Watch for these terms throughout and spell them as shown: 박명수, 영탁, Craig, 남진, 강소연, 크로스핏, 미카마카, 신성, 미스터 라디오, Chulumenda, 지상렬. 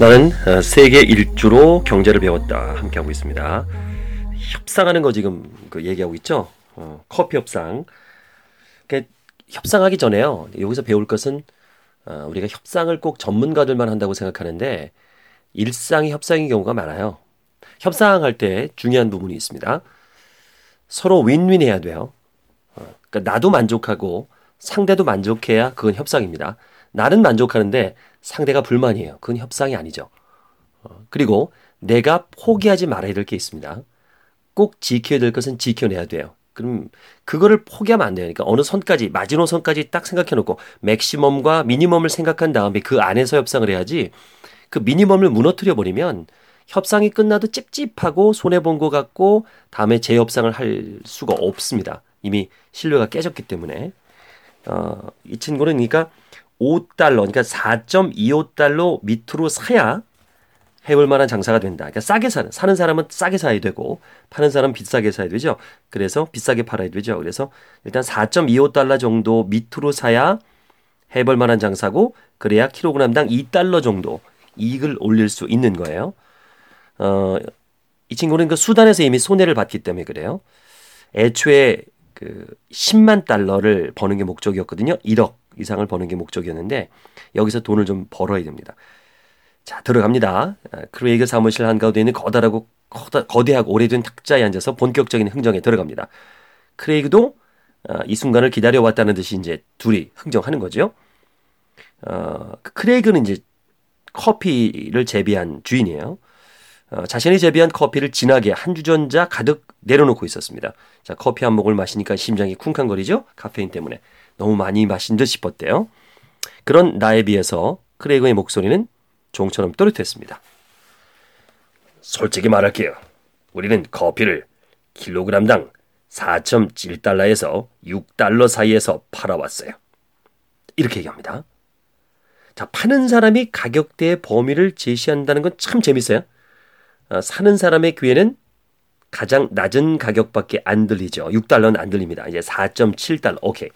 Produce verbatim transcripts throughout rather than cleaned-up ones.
나는 세계 일주로 경제를 배웠다. 함께하고 있습니다. 협상하는 거 지금 그 얘기하고 있죠. 어, 커피 협상. 그러니까 협상하기 전에요. 여기서 배울 것은 어, 우리가 협상을 꼭 전문가들만 한다고 생각하는데 일상이 협상인 경우가 많아요. 협상할 때 중요한 부분이 있습니다. 서로 윈윈해야 돼요. 어, 그러니까 나도 만족하고 상대도 만족해야 그건 협상입니다. 나는 만족하는데 상대가 불만이에요. 그건 협상이 아니죠. 어, 그리고 내가 포기하지 말아야 될 게 있습니다. 꼭 지켜야 될 것은 지켜내야 돼요. 그럼 그거를 포기하면 안 돼요. 그러니까 어느 선까지, 마지노선까지 딱 생각해놓고 맥시멈과 미니멈을 생각한 다음에 그 안에서 협상을 해야지, 그 미니멈을 무너뜨려버리면 협상이 끝나도 찝찝하고 손해본 것 같고 다음에 재협상을 할 수가 없습니다. 이미 신뢰가 깨졌기 때문에. 어, 이 친구는 그러니까 오 달러, 그러니까 사 점 이오 달러 밑으로 사야 해볼 만한 장사가 된다. 그러니까 싸게 사는, 사는 사람은 싸게 사야 되고 파는 사람은 비싸게 사야 되죠. 그래서 비싸게 팔아야 되죠. 그래서 일단 사 점 이오 달러 정도 밑으로 사야 해볼 만한 장사고, 그래야 킬로그램당 이 달러 정도 이익을 올릴 수 있는 거예요. 어, 이 친구는 그 수단에서 이미 손해를 봤기 때문에 그래요. 애초에 그 십만 달러를 버는 게 목적이었거든요. 일억 이상을 버는 게 목적이었는데 여기서 돈을 좀 벌어야 됩니다. 자, 들어갑니다. 크레이그 사무실 한가운데 있는 거다라고, 거다, 거대하고 오래된 탁자에 앉아서 본격적인 흥정에 들어갑니다. 크레이그도 어, 이 순간을 기다려왔다는 듯이 이제 둘이 흥정하는 거죠. 어, 크레이그는 이제 커피를 재배한 주인이에요. 어, 자신이 재배한 커피를 진하게 한 주전자 가득 내려놓고 있었습니다. 자, 커피 한 모금을 마시니까 심장이 쿵쾅거리죠. 카페인 때문에 너무 많이 마신 듯 싶었대요. 그런 나에 비해서 크레이그의 목소리는 종처럼 또렷했습니다. 솔직히 말할게요. 우리는 커피를 킬로그램당 사 점 칠 달러에서 육 달러 사이에서 팔아왔어요. 이렇게 얘기합니다. 자, 파는 사람이 가격대의 범위를 제시한다는 건 참 재밌어요. 아, 사는 사람의 귀에는 가장 낮은 가격밖에 안 들리죠. 육 달러는 안 들립니다. 이제 사 점 칠 달러. 오케이.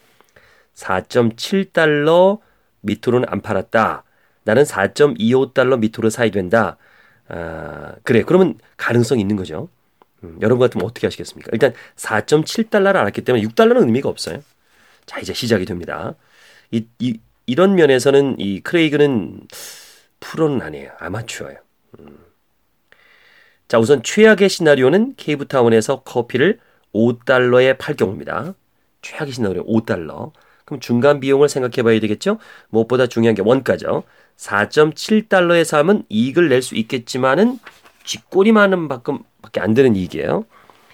사 점 칠 달러 밑으로는 안 팔았다. 나는 사 점 이오 달러 밑으로 사야 된다. 아, 그래. 그러면 가능성이 있는 거죠. 음, 여러분 같으면 어떻게 하시겠습니까? 일단 사 점 칠 달러를 알았기 때문에 육 달러는 의미가 없어요. 자, 이제 시작이 됩니다. 이, 이, 이런 면에서는 이 크레이그는 프로는 아니에요. 아마추어예요. 음. 자, 우선 최악의 시나리오는 케이프타운에서 커피를 오 달러에 팔 경우입니다. 최악의 시나리오 오 달러. 그럼 중간 비용을 생각해 봐야 되겠죠? 무엇보다 중요한 게 원가죠. 사 점 칠 달러에 사면 이익을 낼 수 있겠지만은 쥐꼬리만은 밖에 안 되는 이익이에요.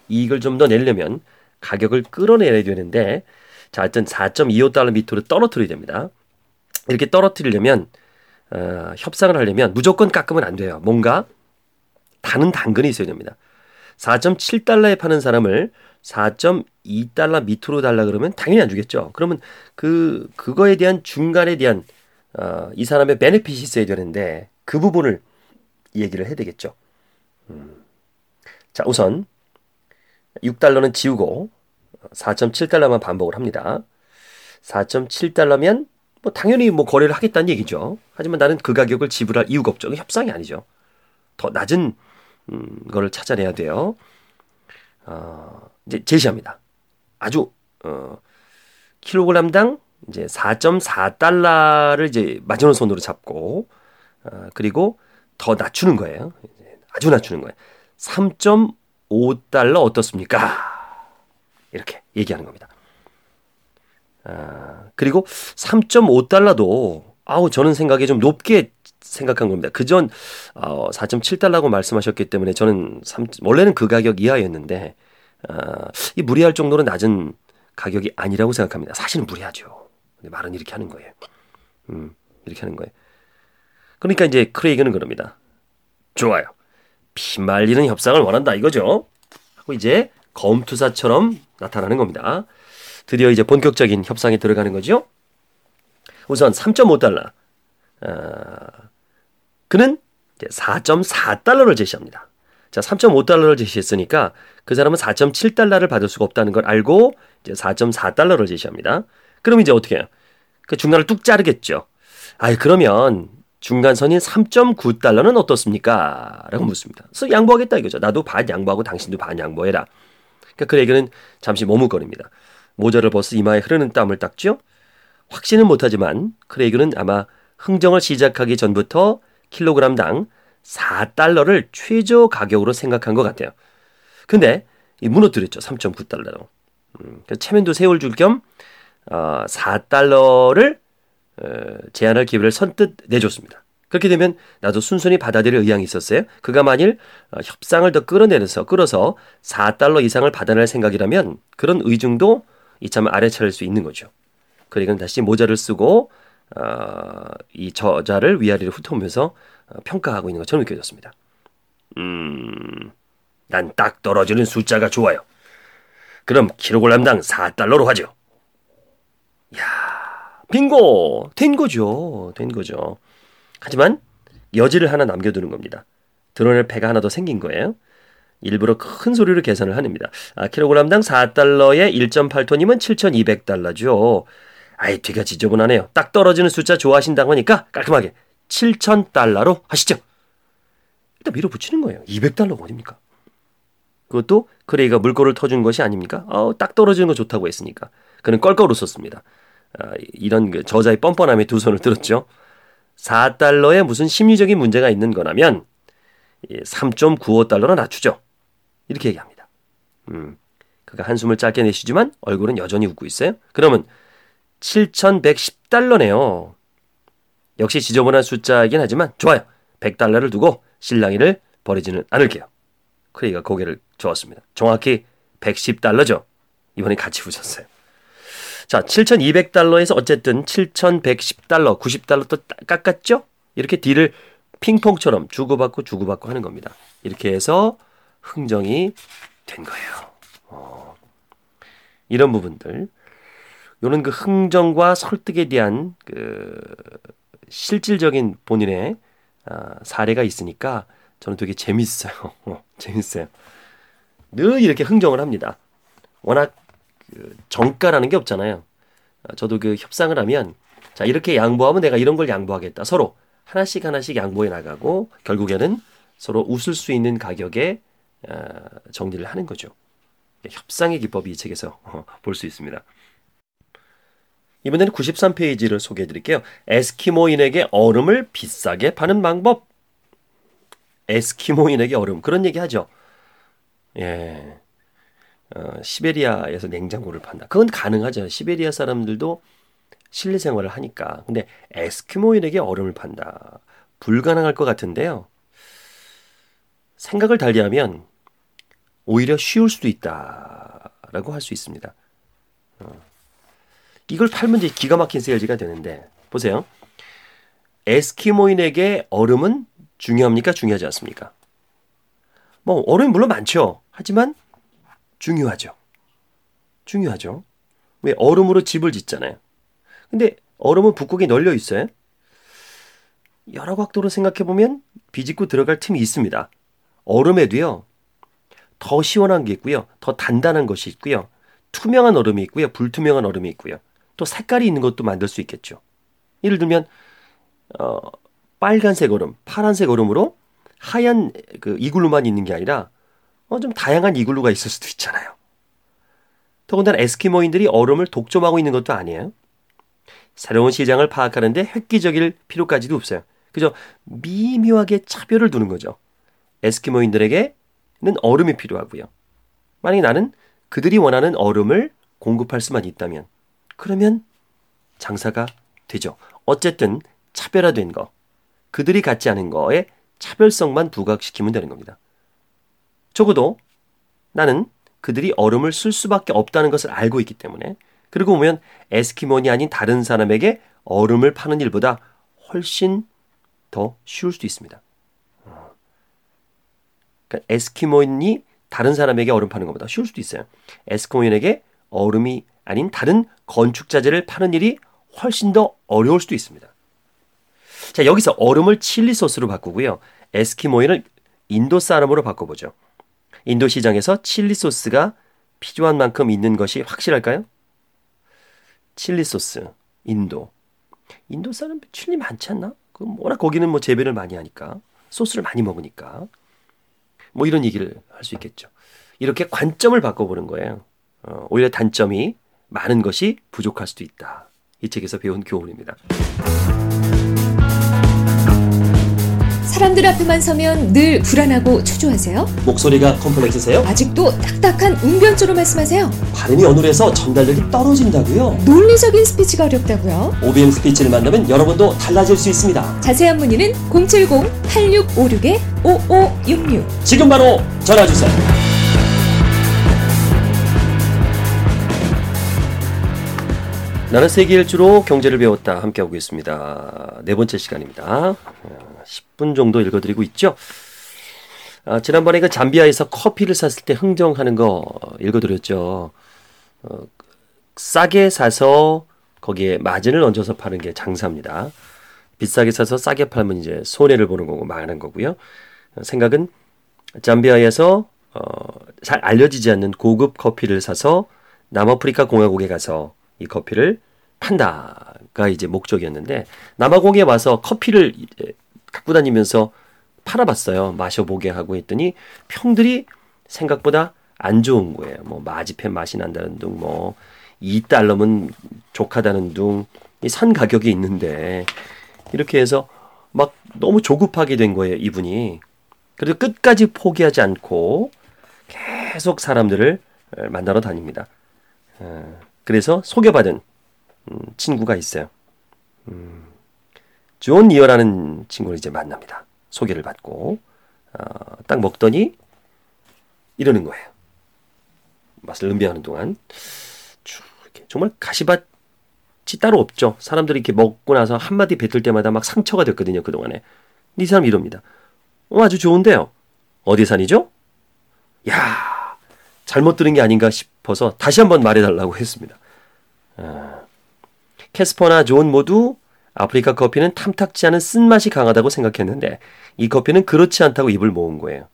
이익을 좀 더 내려면 가격을 끌어내야 되는데, 자, 하여튼 사 점 이오 달러 밑으로 떨어뜨려야 됩니다. 이렇게 떨어뜨리려면, 어, 협상을 하려면 무조건 깎으면 안 돼요. 뭔가 다른 당근이 있어야 됩니다. 사 점 칠 달러에 파는 사람을 사 점 이 달러 밑으로 달라 그러면 당연히 안 주겠죠. 그러면 그, 그거에 대한 중간에 대한, 어, 이 사람의 베네핏이 있어야 되는데 그 부분을 얘기를 해야 되겠죠. 음. 자, 우선 육 달러는 지우고 사 점 칠 달러만 반복을 합니다. 사 점 칠 달러면 뭐 당연히 뭐 거래를 하겠다는 얘기죠. 하지만 나는 그 가격을 지불할 이유가 없죠. 협상이 아니죠. 더 낮은 음, 거를 찾아내야 돼요. 어, 이제 제시합니다. 아주 어, 킬로그램당 이제 사 점 사 달러를 이제 마지노선으로 잡고, 어, 그리고 더 낮추는 거예요. 아주 낮추는 거예요. 삼 점 오 달러 어떻습니까? 이렇게 얘기하는 겁니다. 어, 그리고 삼 점 오 달러도 아우 저는 생각에 좀 높게 생각한 겁니다. 그전 어, 사 점 칠 달러라고 말씀하셨기 때문에 저는 삼, 원래는 그 가격 이하였는데 어, 이 무리할 정도로 낮은 가격이 아니라고 생각합니다. 사실은 무리하죠. 근데 말은 이렇게 하는 거예요. 음, 이렇게 하는 거예요. 그러니까 이제 크레이그는 그럽니다. 좋아요. 피말리는 협상을 원한다 이거죠. 하고 이제 검투사처럼 나타나는 겁니다. 드디어 이제 본격적인 협상에 들어가는 거죠. 우선 삼 점 오 달러. 어, 그는 이제 사 점 사 달러를 제시합니다. 자, 삼 점 오 달러를 제시했으니까 그 사람은 사 점 칠 달러를 받을 수가 없다는 걸 알고 이제 사 점 사 달러를 제시합니다. 그럼 이제 어떻게 해요? 그 중간을 뚝 자르겠죠. 아이, 그러면 중간선인 삼 점 구 달러는 어떻습니까? 라고 묻습니다. 그래서 양보하겠다 이거죠. 나도 반 양보하고 당신도 반 양보해라. 그러니까 그에게는 잠시 머뭇거립니다. 모자를 벗어 이마에 흐르는 땀을 닦죠. 확신은 못하지만 크레이그는 아마 흥정을 시작하기 전부터 킬로그램당 사 달러를 최저 가격으로 생각한 것 같아요. 근데 이 무너뜨렸죠. 삼 점 구 달러로. 음, 체면도 세월 줄 겸 어, 사 달러를 어, 제안할 기회를 선뜻 내줬습니다. 그렇게 되면 나도 순순히 받아들일 의향이 있었어요. 그가 만일 어, 협상을 더 끌어내려서 끌어서 사 달러 이상을 받아낼 생각이라면 그런 의중도 이참 아래차릴 수 있는 거죠. 크레이그는 다시 모자를 쓰고 어, 이 저자를 위아래로 훑어보면서 평가하고 있는 것처럼 느껴졌습니다. 음, 난 딱 떨어지는 숫자가 좋아요. 그럼 킬로그램당 사 달러로 하죠. 이야, 빙고! 된 거죠. 된 거죠. 하지만 여지를 하나 남겨두는 겁니다. 드러낼 패가 하나 더 생긴 거예요. 일부러 큰 소리로 계산을 하냅니다. 아, 킬로그램당 사 달러에 일 점 팔 톤이면 칠천이백 달러죠. 아이, 뒤가 지저분하네요. 딱 떨어지는 숫자 좋아하신다고 하니까 깔끔하게 칠천 달러로 하시죠. 일단 밀어붙이는 거예요. 이백 달러가 어딥니까? 그것도 크레이가 물꼬를 터준 것이 아닙니까? 어, 딱 떨어지는 거 좋다고 했으니까. 그는 껄껄 웃었습니다. 아, 이런 그 저자의 뻔뻔함에 두 손을 들었죠. 사 달러에 무슨 심리적인 문제가 있는 거라면 삼 점 구오 달러로 낮추죠. 이렇게 얘기합니다. 음, 그가 한숨을 짧게 내쉬지만 얼굴은 여전히 웃고 있어요. 그러면 칠천백십 달러네요. 역시 지저분한 숫자이긴 하지만 좋아요. 백 달러를 두고 실랑이를 벌이지는 않을게요. 크레이가 고개를 저었습니다. 정확히 백십 달러죠. 이번에 같이 웃었어요. 자, 칠천이백 달러에서 어쨌든 칠천백십 달러, 구십 달러 또 깎았죠? 이렇게 딜을 핑퐁처럼 주고받고 주고받고 하는 겁니다. 이렇게 해서 흥정이 된 거예요. 어, 이런 부분들. 요런 그 흥정과 설득에 대한 그 실질적인 본인의 아, 사례가 있으니까 저는 되게 재밌어요. 어, 재밌어요. 늘 이렇게 흥정을 합니다. 워낙 그 정가라는 게 없잖아요. 아, 저도 그 협상을 하면 자, 이렇게 양보하면 내가 이런 걸 양보하겠다. 서로 하나씩 하나씩 양보해 나가고 결국에는 서로 웃을 수 있는 가격에 아, 정리를 하는 거죠. 협상의 기법이 이 책에서 어, 볼 수 있습니다. 이번에는 구십삼 페이지를 소개해드릴게요. 에스키모인에게 얼음을 비싸게 파는 방법. 에스키모인에게 얼음. 그런 얘기하죠. 예, 어, 시베리아에서 냉장고를 판다. 그건 가능하죠. 시베리아 사람들도 실내 생활을 하니까. 근데 에스키모인에게 얼음을 판다. 불가능할 것 같은데요. 생각을 달리하면 오히려 쉬울 수도 있다라고 할 수 있습니다. 어. 이걸 팔면 이제 기가 막힌 세일즈가 되는데 보세요. 에스키모인에게 얼음은 중요합니까? 중요하지 않습니까? 뭐 얼음이 물론 많죠. 하지만 중요하죠. 중요하죠. 왜? 얼음으로 집을 짓잖아요. 근데 얼음은 북극에 널려 있어요. 여러 각도로 생각해보면 비집고 들어갈 틈이 있습니다. 얼음에도요. 더 시원한 게 있고요. 더 단단한 것이 있고요. 투명한 얼음이 있고요. 불투명한 얼음이 있고요. 또 색깔이 있는 것도 만들 수 있겠죠. 예를 들면 어, 빨간색 얼음, 파란색 얼음으로 하얀 그 이글루만 있는 게 아니라 어, 좀 다양한 이글루가 있을 수도 있잖아요. 더군다나 에스키모인들이 얼음을 독점하고 있는 것도 아니에요. 새로운 시장을 파악하는데 획기적일 필요까지도 없어요. 그저 미묘하게 차별을 두는 거죠. 에스키모인들에게는 얼음이 필요하고요. 만약에 나는 그들이 원하는 얼음을 공급할 수만 있다면 그러면 장사가 되죠. 어쨌든 차별화된 거, 그들이 갖지 않은 거에 차별성만 부각시키면 되는 겁니다. 적어도 나는 그들이 얼음을 쓸 수밖에 없다는 것을 알고 있기 때문에 그리고 보면 에스키모인이 아닌 다른 사람에게 얼음을 파는 일보다 훨씬 더 쉬울 수도 있습니다. 그러니까 에스키모인이 다른 사람에게 얼음 파는 것보다 쉬울 수도 있어요. 에스키모인에게 얼음이 아닌 다른 건축자재를 파는 일이 훨씬 더 어려울 수도 있습니다. 자, 여기서 얼음을 칠리 소스로 바꾸고요. 에스키모인을 인도 사람으로 바꿔보죠. 인도 시장에서 칠리 소스가 필요한 만큼 있는 것이 확실할까요? 칠리 소스, 인도. 인도 사람 칠리 많지 않나? 그럼 워낙 거기는 뭐 재배를 많이 하니까 소스를 많이 먹으니까 뭐 이런 얘기를 할 수 있겠죠. 이렇게 관점을 바꿔보는 거예요. 어, 오히려 단점이 많은 것이 부족할 수도 있다. 이 책에서 배운 교훈입니다. 사람들 앞에만 서면 늘 불안하고 초조하세요? 목소리가 컴플렉스세요? 아직도 딱딱한 웅변조로 말씀하세요? 발음이 어눌해서 전달력이 떨어진다고요? 논리적인 스피치가 어렵다고요? 오비엠 스피치를 만나면 여러분도 달라질 수 있습니다. 자세한 문의는 공칠공 팔육오육 오오육육 지금 바로 전화주세요. 나는 세계 일주로 경제를 배웠다 함께하고 있습니다. 네 번째 시간입니다. 십 분 정도 읽어드리고 있죠. 아, 지난번에 그 잠비아에서 커피를 샀을 때 흥정하는 거 읽어드렸죠. 어, 싸게 사서 거기에 마진을 얹어서 파는 게 장사입니다. 비싸게 사서 싸게 팔면 이제 손해를 보는 거고 망하는 거고요. 생각은 잠비아에서 어, 잘 알려지지 않는 고급 커피를 사서 남아프리카 공화국에 가서 이 커피를 판다가 이제 목적이었는데 남아공에 와서 커피를 갖고 다니면서 팔아봤어요. 마셔보게 하고 했더니 평들이 생각보다 안 좋은 거예요. 뭐 마지펜 맛이 난다는 둥, 뭐 이 달러면 족하다는 둥, 이 산 가격이 있는데 이렇게 해서 막 너무 조급하게 된 거예요. 이분이. 그래도 끝까지 포기하지 않고 계속 사람들을 만나러 다닙니다. 그래서 소개받은 음, 친구가 있어요. 음, 존 이어라는 친구를 이제 만납니다. 소개를 받고 어, 딱 먹더니 이러는 거예요. 맛을 음미하는 동안 쭉 이렇게 정말 가시밭이 따로 없죠. 사람들이 이렇게 먹고 나서 한마디 뱉을 때마다 막 상처가 됐거든요. 그동안에. 근데 이 사람 이럽니다. 어, 아주 좋은데요. 어디 산이죠? 야, 잘못 들은 게 아닌가 싶어서 다시 한번 말해달라고 했습니다. 아, 캐스퍼나 존 모두 아프리카 커피는 탐탁지 않은 쓴맛이 강하다고 생각했는데 이 커피는 그렇지 않다고 입을 모은 거예요.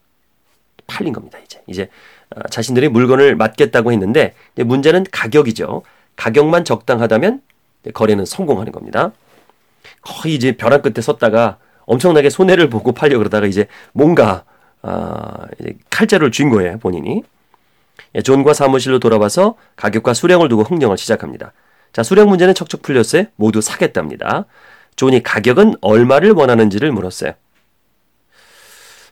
팔린 겁니다. 이제 이제 아, 자신들이 물건을 맡겠다고 했는데 문제는 가격이죠. 가격만 적당하다면 거래는 성공하는 겁니다. 거의 이제 벼랑 끝에 섰다가 엄청나게 손해를 보고 팔려 그러다가 이제 뭔가 아, 이제 칼자루를 쥔 거예요. 본인이. 존과 사무실로 돌아와서 가격과 수량을 두고 흥정을 시작합니다. 자, 수량 문제는 척척 풀렸어요. 모두 사겠답니다. 존이 가격은 얼마를 원하는지를 물었어요.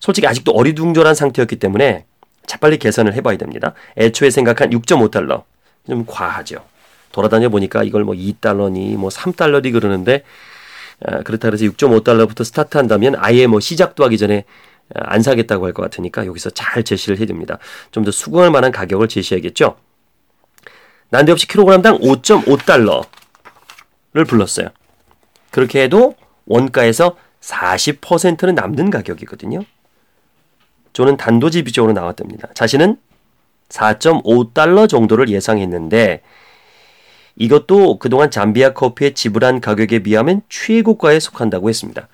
솔직히 아직도 어리둥절한 상태였기 때문에 재빨리 계산을 해봐야 됩니다. 애초에 생각한 육 점 오 달러. 좀 과하죠. 돌아다녀 보니까 이걸 뭐 이 달러니 뭐 삼 달러니 그러는데 아, 그렇다 그래서 육 점 오 달러부터 스타트한다면 아예 뭐 시작도 하기 전에 안 사겠다고 할 것 같으니까 여기서 잘 제시를 해줍니다. 좀 더 수긍할 만한 가격을 제시해야겠죠. 난데없이 킬로그램당 오 점 오 달러를 불렀어요. 그렇게 해도 원가에서 사십 퍼센트는 남는 가격이거든요. 저는 단도직입적으로 나왔답니다. 자신은 사 점 오 달러 정도를 예상했는데 이것도 그동안 잠비아 커피에 지불한 가격에 비하면 최고가에 속한다고 했습니다.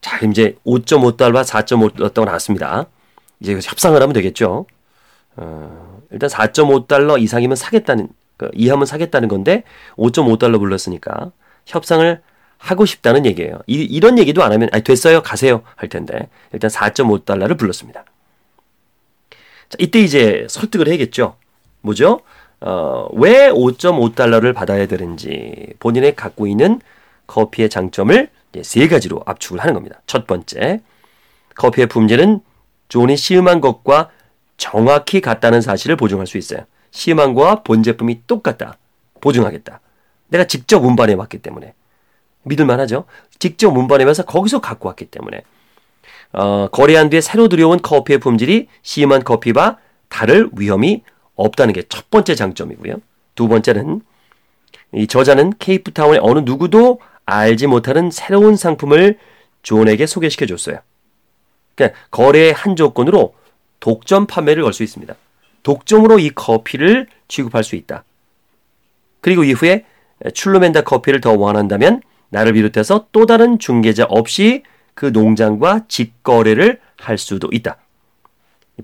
자, 이제 오 점 오 달러와 사 점 오 달러가 나왔습니다. 이제 협상을 하면 되겠죠. 어, 일단 사 점 오 달러 이상이면 사겠다는, 이하면 사겠다는 건데 오 점 오 달러 불렀으니까 협상을 하고 싶다는 얘기예요. 이, 이런 얘기도 안 하면 아니, 됐어요, 가세요 할 텐데 일단 사 점 오 달러를 불렀습니다. 자, 이때 이제 설득을 해야겠죠. 뭐죠? 어, 왜 오 점 오 달러를 받아야 되는지 본인의 갖고 있는 커피의 장점을 세 가지로 압축을 하는 겁니다. 첫 번째, 커피의 품질은 존이 시음한 것과 정확히 같다는 사실을 보증할 수 있어요. 시음한 거와 본 제품이 똑같다. 보증하겠다. 내가 직접 운반해 왔기 때문에. 믿을만 하죠? 직접 운반해면서 거기서 갖고 왔기 때문에. 어, 거래한 뒤에 새로 들여온 커피의 품질이 시음한 커피와 다를 위험이 없다는 게 첫 번째 장점이고요. 두 번째는 이 저자는 케이프타운의 어느 누구도 알지 못하는 새로운 상품을 존에게 소개시켜줬어요. 그러니까 거래의 한 조건으로 독점 판매를 걸 수 있습니다. 독점으로 이 커피를 취급할 수 있다. 그리고 이후에 출루멘다 커피를 더 원한다면 나를 비롯해서 또 다른 중개자 없이 그 농장과 직거래를 할 수도 있다.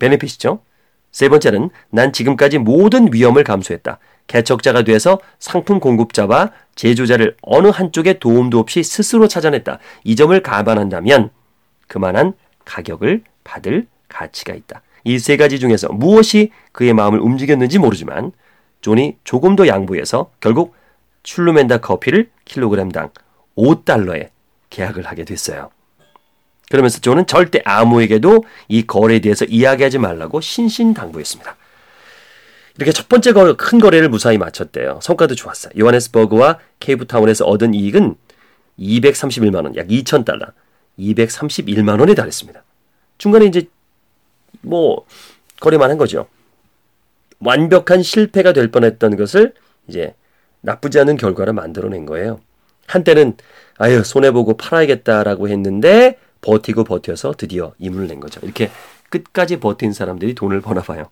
베네핏이죠. 세 번째는 난 지금까지 모든 위험을 감수했다. 개척자가 돼서 상품 공급자와 제조자를 어느 한쪽의 도움도 없이 스스로 찾아냈다. 이 점을 감안한다면 그만한 가격을 받을 가치가 있다. 이 세 가지 중에서 무엇이 그의 마음을 움직였는지 모르지만 존이 조금 더 양보해서 결국 슐루멘다 커피를 킬로그램당 오 달러에 계약을 하게 됐어요. 그러면서 존은 절대 아무에게도 이 거래에 대해서 이야기하지 말라고 신신당부했습니다. 이렇게 첫 번째 큰 거래를 무사히 마쳤대요. 성과도 좋았어요. 요하네스버그와 케이프타운에서 얻은 이익은 이백삼십일만 원, 약 이천 달러, 이백삼십일만 원에 달했습니다. 중간에 이제 뭐 거래만 한 거죠. 완벽한 실패가 될 뻔했던 것을 이제 나쁘지 않은 결과를 만들어낸 거예요. 한때는 아유 손해보고 팔아야겠다라고 했는데 버티고 버텨서 드디어 이문을 낸 거죠. 이렇게 끝까지 버틴 사람들이 돈을 버나 봐요.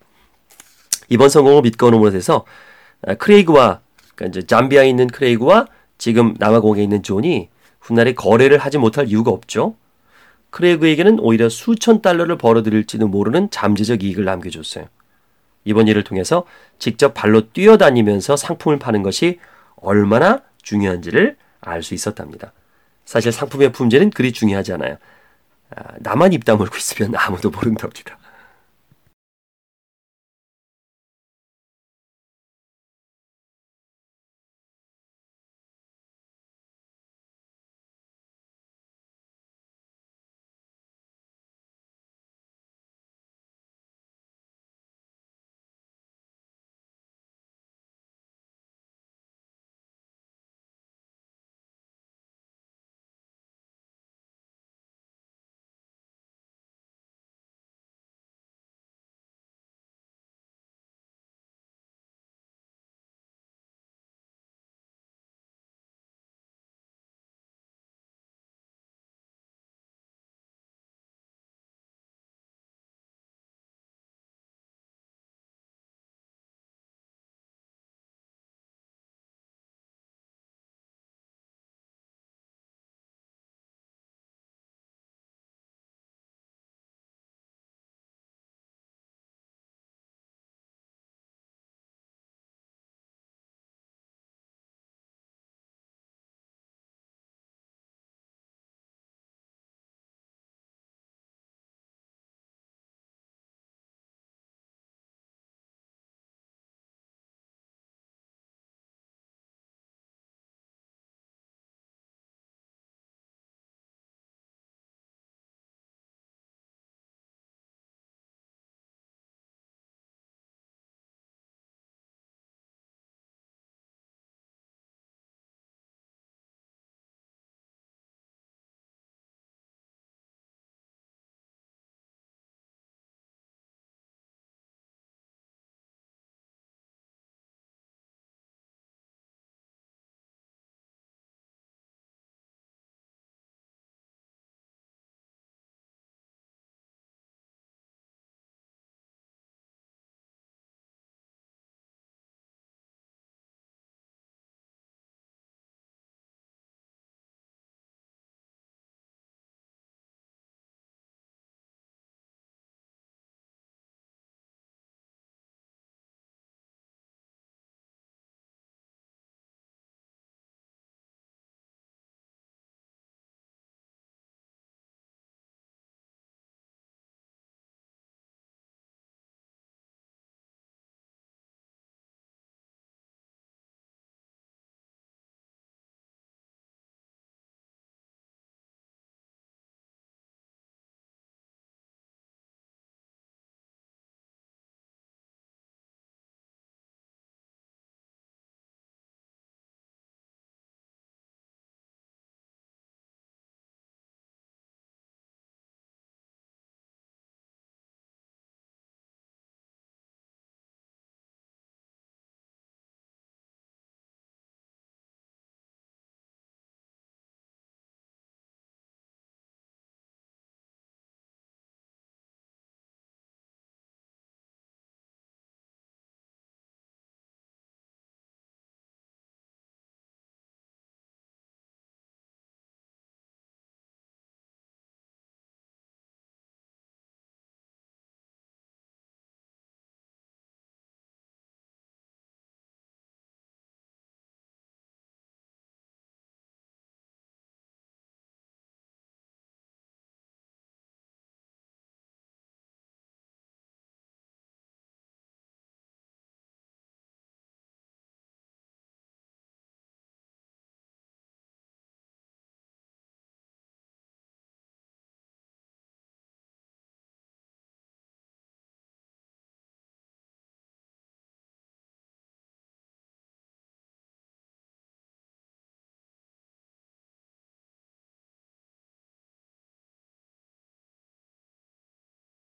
이번 성공을 믿고 오므로서 크레이그와 그러니까 이제 잠비아에 있는 크레이그와 지금 남아공에 있는 존이 훗날에 거래를 하지 못할 이유가 없죠. 크레이그에게는 오히려 수천 달러를 벌어들일지도 모르는 잠재적 이익을 남겨줬어요. 이번 일을 통해서 직접 발로 뛰어다니면서 상품을 파는 것이 얼마나 중요한지를 알 수 있었답니다. 사실 상품의 품질은 그리 중요하지 않아요. 나만 입 다물고 있으면 아무도 모른답니다.